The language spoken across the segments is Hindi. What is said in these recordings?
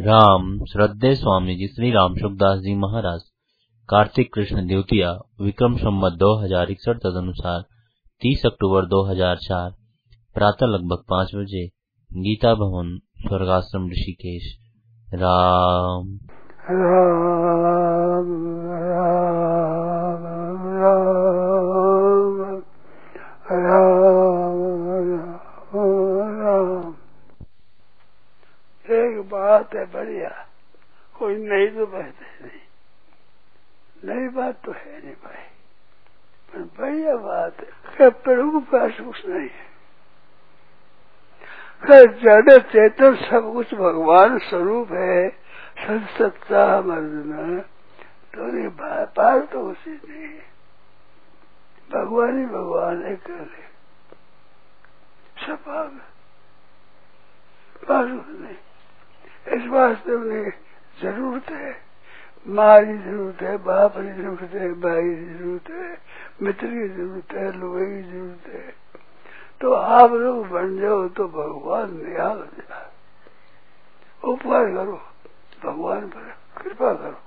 राम श्रद्धेय स्वामी जी श्री राम शुभदास जी महाराज कार्तिक कृष्ण द्वितीया विक्रम संवत 2061 तदनुसार 30 अक्टूबर 2004 प्रातः लगभग 5 बजे गीता भवन स्वर्गाश्रम ऋषिकेश। राम राम राम राम राम राम। एक बात है बढ़िया, कोई नहीं तो बात है नहीं, नई बात तो है नहीं भाई, पर बढ़िया बात है। प्रभु को पास कुछ नहीं है, जड़ चेतन सब कुछ भगवान स्वरूप है, सद सत्ता मर्दना, तो ये पार तो उसी नहीं है। भगवान ही भगवान है, करे सब पार नहीं। इस वास्ते उन्हें जरूरत है, माँ की जरूरत है, बाप की जरूरत है, भाई की जरूरत है, मित्र की जरूरत है, लोहे की जरूरत है। तो आप लोग बन जाओ तो भगवान दया उपकार करो, भगवान पर कृपा करो।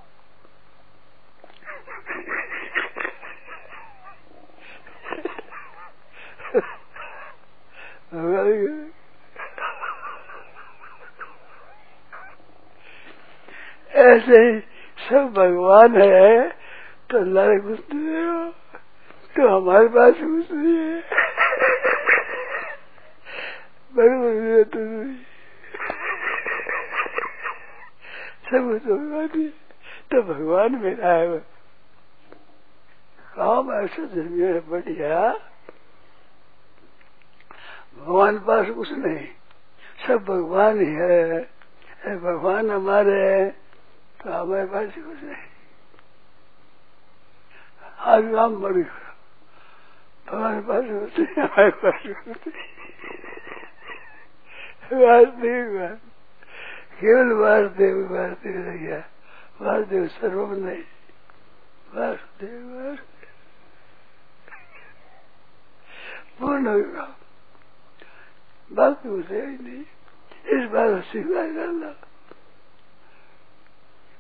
ऐसे ही सब भगवान है तो लड़े कुछ नहीं हो, तो हमारे पास कुछ नहीं है। सब कुछ भगवान है तो भगवान मेरा है। काम ऐसे जमीन है बढ़िया, भगवान पास कुछ नहीं, सब भगवान ही है। भगवान हमारे है तो हमारे पास कुछ नहीं। आज काम बड़ी हमारे पास कुछ नहीं, हमारे पास कुछ नहीं। वासुदेव केवल वासुदेव वासुदेव रह गया, वासुदेव सर्वम नहीं, वासुदेव वासुदेव पूर्ण हो गया, बाकी कुछ है ही नहीं। इस बात को स्वीकार कर लो,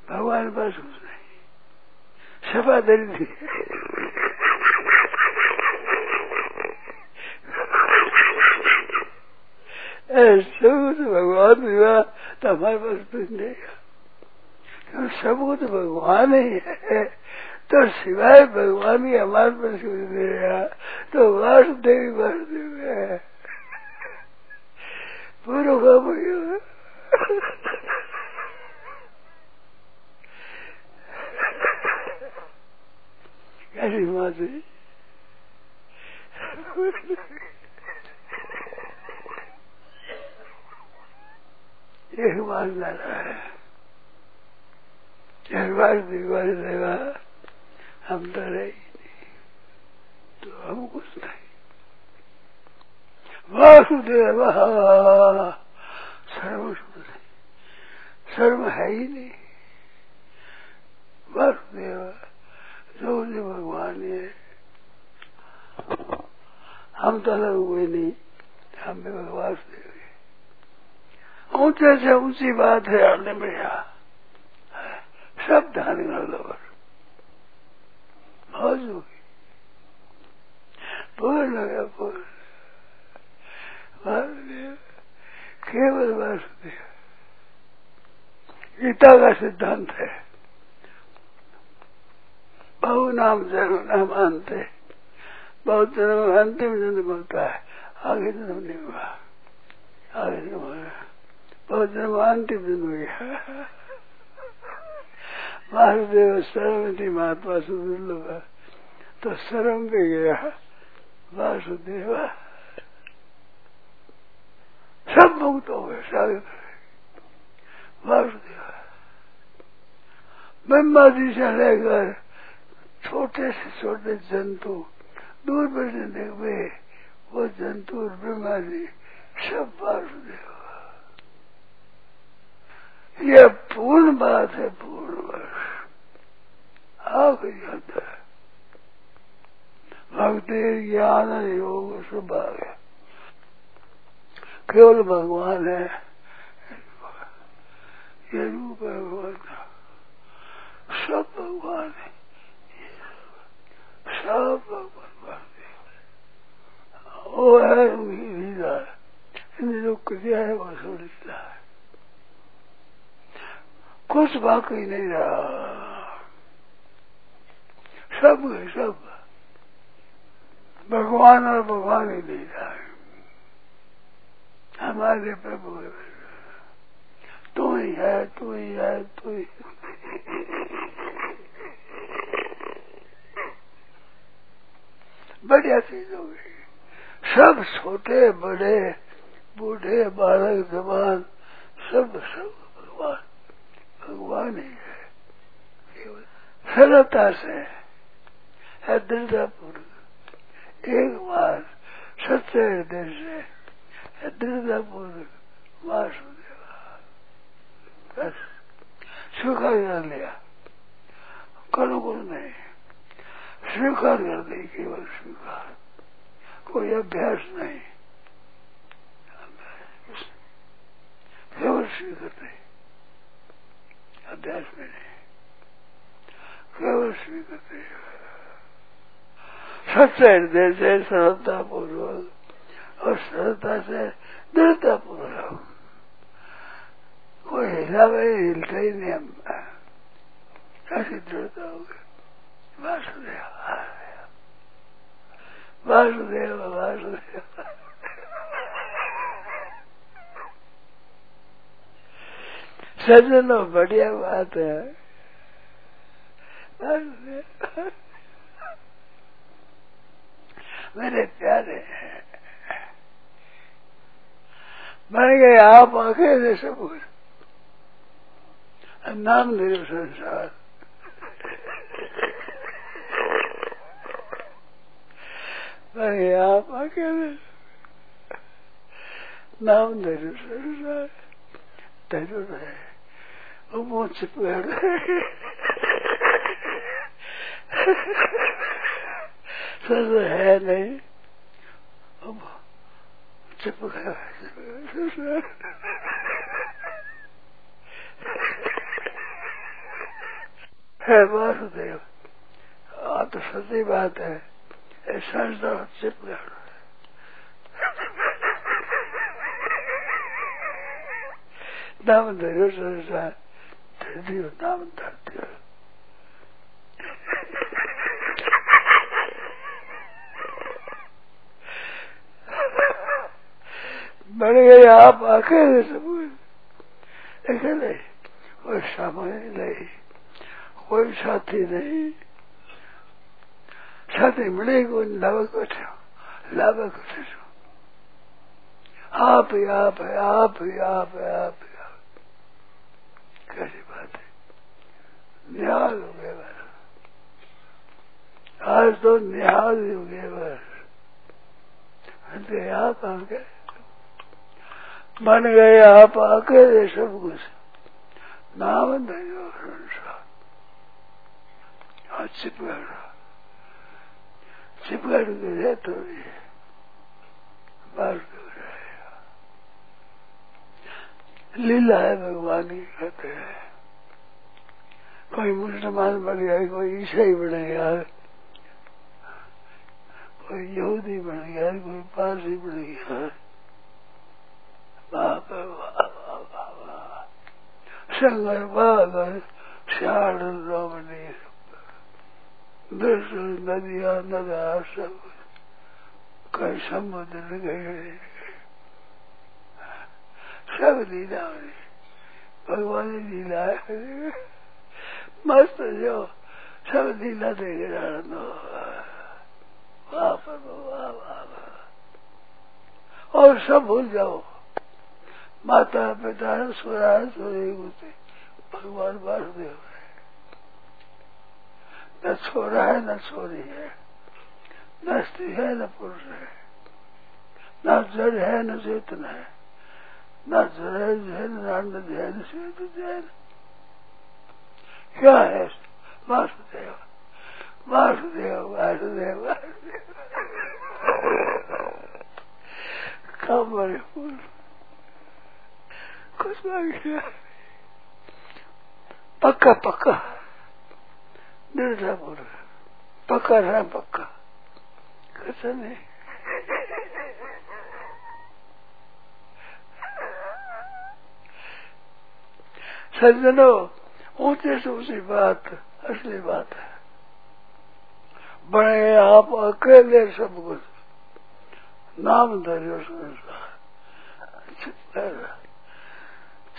भगवान पास कुछ नहीं, सफा दरिद्री ऐसा कुछ भगवान हुआ तो हमारे पास कुछ नहीं है। सब कुछ भगवान ही है तो सिवाय भगवान ही हमारे पास कुछ नहीं रहा, तो वासुदेव वासुदेव है पूरा काम हो। कैसी बात है, एक बार लाना है, एक बार दीवार देगा, हम तो नहीं तो हम कुछ नहीं। वासुदेव सर्व सर्व है ही नहीं, वासुदेव जो जी भगवान है। हम तो अलग हुए नहीं, हम भी भगवान से ऊंचे से ऊंची बात है। आने बढ़िया सब ध्यान लोग बहुत होगी, पूर्ण हो गया पूर्ण वासुदेव केवल वासुदेव। गीता का सिद्धांत है, बहु नाम जन्म नाम अंत है, बहुत जन्म अंतिम जन्म होता है, आगे जन्म नहीं हुआ, आगे जन्म होगा, बहुत जन्म अंतिम जन्म हो गया। वासुदेव सर्वती महात्मा सुदुर्लभ, तो सर्वम पे गया वासुदेव, सब मुक्त हो गए, सारे वासुदेव। ब्रह्मा जी से लेकर छोटे से छोटे जंतु दूर पर देख हुए वो जंतु और बीमारी सब वासुदेव। यह पूर्ण बात है, पूर्ण बात आगे जाता है, भक्ति ज्ञान योग सब आ गया। केवल भगवान है, के रूप है भगवान, सब भगवान है, सब भगवान है। वो है उनकी लीला है, जो क्रिया है वह सब लीला है, कुछ बाकी नहीं रहा, सब है, सब भगवान और भगवान ही लीला है। हमारे प्रभु तू ही है, तू ही है, तू ही बढ़िया चीज हो गई। सब छोटे बड़े बूढ़े बालक जवान सब सब भगवान भगवान ही है। सरलता से है, दृढ़तापूर्वक एक बार सच्चे हृदय से दृढ़तापूर्वक वास हो जाएगा, बस स्वीकार कर लिया, करो कुछ नहीं, स्वीकार कर दे, केवल स्वीकार, कोई अभ्यास नहीं, केवल स्वीकार नहीं, अभ्यास में नहीं, केवल स्वीकार नहीं, सच्चे हृदय से सरलता पूर्वक और सरलता से दृढ़ता पूर्वक, कोई हिला नहीं, हिलता ही नहीं, हम ऐसी दृढ़ता होगी। वासुदेव वासुदेव वासुदेव, सजनो बढ़िया बात है वासुदेव मेरे प्यारे हैं। बन गए आप आंखें जैसे पूछ नाम निर संसार, अरे आप अकेले नाम धरू सर धरू रहे वो मुँह छिपे सर है नहीं, अब छिप गया है वासुदेव। हाँ तो सच्ची बात है, संसार छिप गया नाम धरो संसार धरती हो, नाम धरती हो, बढ़ गए आप अकेले सब अकेले, कोई सामने नहीं, कोई साथी नहीं, साथी मिलेगा लाभ कुछ, आप ही आप है, आप ही आप है, आप ही आप, कैसी बात है, निहाल हो गए बस, आज तो निहाल हो गए बस, आप आ गए, बन गए आप आके सब कुछ, नाम धरो संसार, आज से प्यारा छिपा है, थोड़ी बाहर लीला है भगवान की, कहते हैं कोई मुसलमान बन गया, कोई ईसाई बन गया, कोई यहूदी बन गया, कोई पारसी बन गया, बाप शंकर बागर श्याल रमणी दृश्य नदिया नदा सब, कई समुद्र गए, सब लीला भगवान लीला है, मस्त जो सब लीला देखे जानो, वाह वाह वाह, और सब भूल जाओ, माता पिता सुरा सुरे गुते, भगवान वासुदेव है, न छोरा है न छोरी है, न स्त्री है न पुरुष है, न जड़ है न चेतन है, न जड़ है जैन न जैन श्वेत जैन, क्या है वासुदेव वासुदेव वासुदेव वासुदेव, कम कुछ मांग पक्का पक्का दृढ़ता पूर्वक पक्का रहा पक्का कसम है। सज्जनों ऊंचे से ऊंची बात असली बात है। बड़े आप अकेले सब कुछ नाम धरियो संसार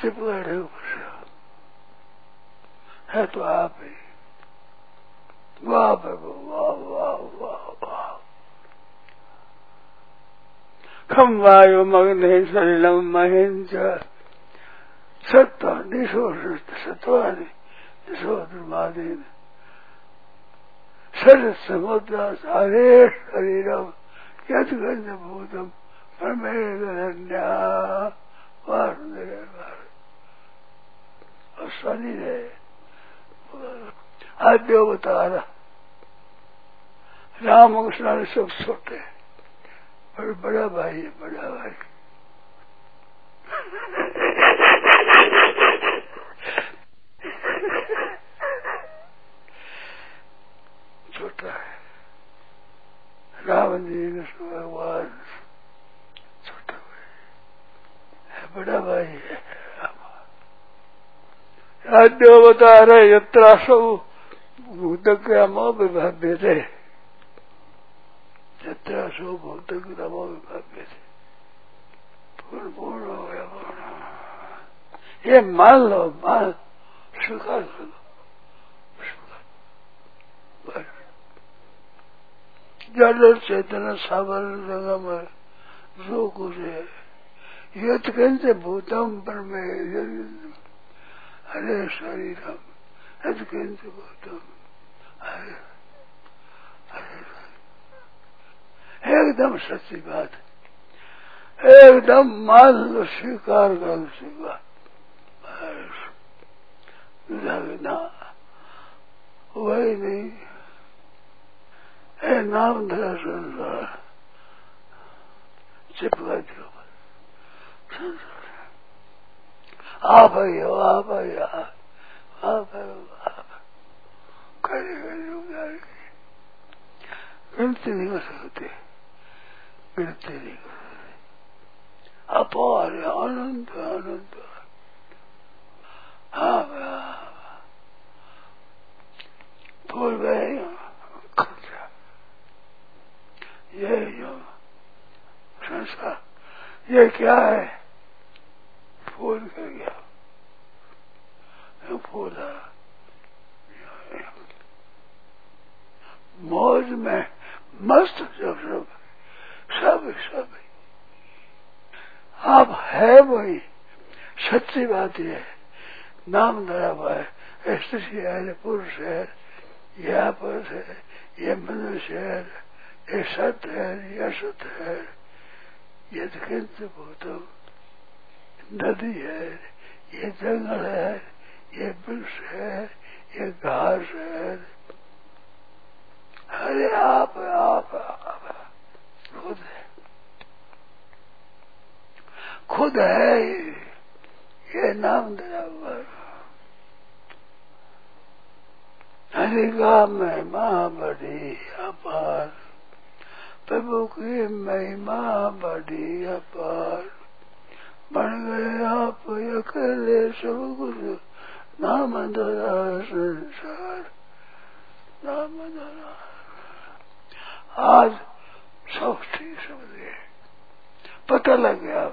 चिपकाड़े है तो आप ही। वाह प्रभु वाह वाह वाह वाह। खम वायु मग्ने सलिलम महेंच सत्ता दिशो सत्वानि दिशो दुर्मादीन सर समुद्रा सारे शरीरम यद गंज भूतम परमेर धन्या और शनि है आद्यो बतारा राम कृष्ण सब छोटे पर बड़ा भाई है बड़ा भाई छोटा है। राम जी कृष्ण भगवान छोटा भाई बड़ा भाई है। आद्यो बतारा यत्रासौ भूतक रामो विभाव्य थे सो भूतक रामो विभाव्य थे पूर्ण हो गया पूर्ण। ये मान लो मान स्वीकार कर लो बस। जड़ चेतना सावर जगम जो कुछ है यथ कंच भूतम पर में अरे शरीरम यथ कंच भूतम एकदम सच्ची बात एकदम मान लो स्वीकार कर स्वीकार ना वही नहीं है नाम धरा संसार चिपका दियो संसार। आप आई हो आप आई आप गिनती नहीं कर सकते गिनती नहीं कर सकते। अपार आनंद आनंद। हाँ भूल गए ये जो संसार ये क्या है भूल कर गया भूला मौज में मस्त जब सब सब सब आप है वही। सच्ची बात यह है नाम धरा हुआ है स्त्री है पुरुष है यह आपस है यह मनुष्य है यह सत्य है यह असत है यह किंच भूतम नदी है यह जंगल है यह वृक्ष है यह घास है। अरे आप खुद है खुद है ये नाम धरा हुआ। हरिका महिमा बड़ी अपार प्रभु की महिमा बड़ी अपार बन गए आप अकेले सब कुछ नाम धरा संसार नाम धरा। आज सब ठीक समझ गए पता लग गया। अब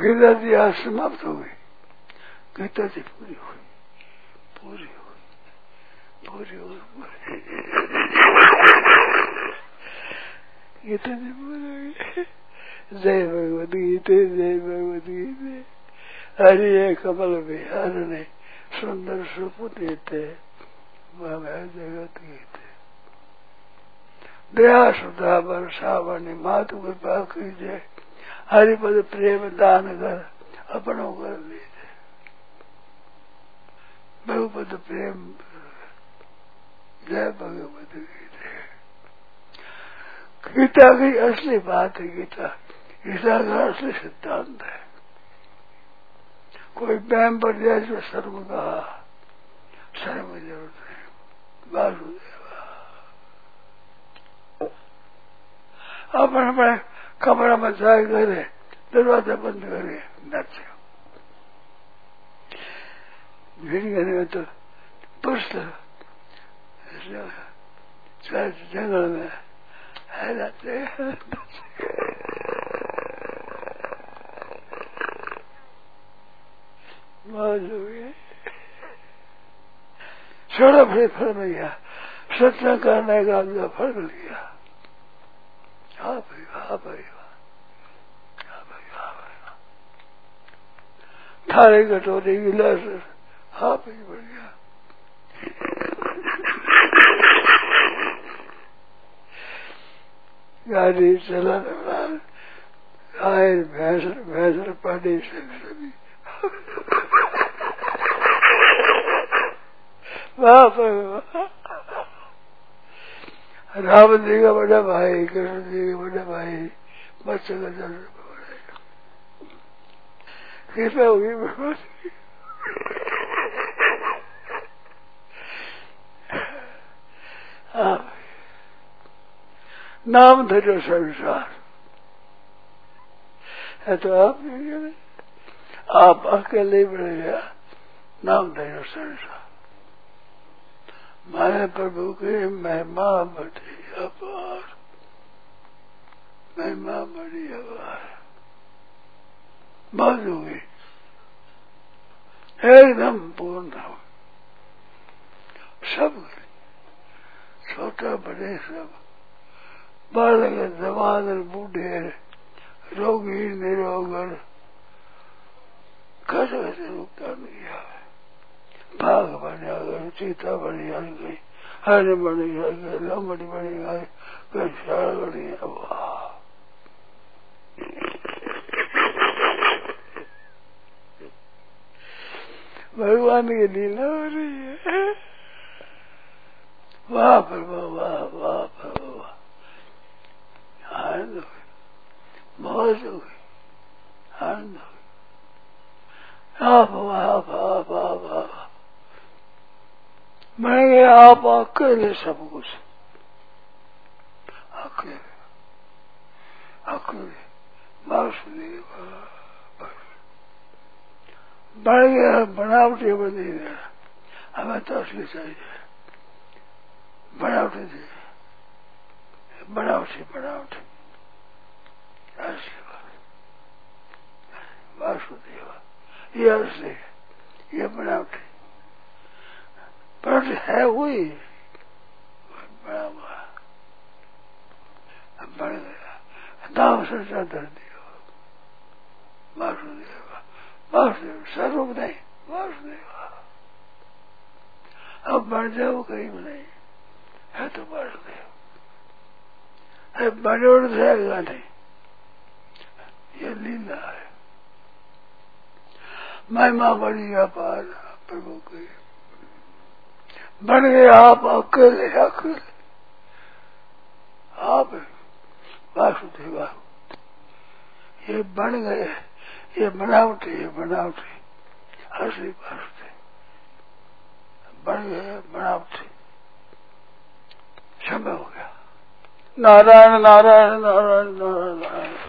गीता जी आज समाप्त हो गई गीता जी पूरी हुई पूरी हुई पूरी हुई पूरी गीता जी पूरी हुई। जय भगवद गीते जय भगवद गीते। हरि कमल विहार ने सुंदर सुपुत्र थे जगत गीते दया सुधा बरसावनी मातु कृपा कीजिए हरिपद प्रेम दान कर अपनों कर लीजिए भगवत प्रेम जय भगवत गीता। गीता की असली बात है गीता गीता का असली सिद्धांत है कोई बैम पर जाए तो शर्म का शर्म की जरूरत नहीं। वासुदेवा अपने अपने कमरा में जाए करे, दरवाजा बंद करे, नचे भीड़ में तो पुरुष जंगल में है जाते हैं। छोड़ा फिर फल मिल गया, सत्संग करने का जो फल मिल गया। हाँ भाई वाह भाई वाह, थारे कटोरी गिलास हाँ भाई बढ़ गया। गाड़ी चलाने वाला आए भैंस भैंस पानी सभी राम जी का बड़ा भाई, कृष्ण जी का बड़ा भाई, बच्चे का जल कृपया होगी भगवान। नाम धरो संसार है तो आप नहीं, आप अकेले बढ़ गया। नाम धरो संसार मारे प्रभु की महिमा बड़ी अपार, महिमा बड़ी अपार। बात होगी एकदम पूर्ण हो, सब छोटा बड़े सब, बालक जवान बूढ़े, रोगी निरोगर, कैसे कैसे रुकता नहीं है। बाघ बने आ गए, चीता बनी आ गई, हर बनी आ गई, लंबड़ी बनी आ गई, कोई शाल बनी आ भगवान की लीला हो रही है। वाह प्रभु वाह, वाह प्रभु वाह। आनंद हो गई, मौज हो गई, आनंद हो गई। आप वाह वाह वाह, मैंने आप अकेले सब कुछ, अकेले अकेले वासुदेवा। बढ़ गया बनावटी बनी गया, हमें तो असली चाहिए। बनावटी दी बनावटी बनावटी असली वासुदेवा, ये असली ये बनावटी पर है। वही बड़ा हुआ बढ़ गया, दाम से धर दिया वासुदेवा। वासुदेव स्वरूप नहीं वासुदेवा, अब बढ़ जाओ कहीं भी नहीं है तो वासुदेव है। बड़ोड़ जाएगा नहीं, ये लीला है। महिमा बड़ी अपार प्रभु की, बन गए आप अकेले अकेले। आप वासुदेवा, ये बन गए, ये बनावटी है बनावटी, असली वासुदेव बन गए बनावटी। समय हो गया। नारायण नारायण नारायण नारायण।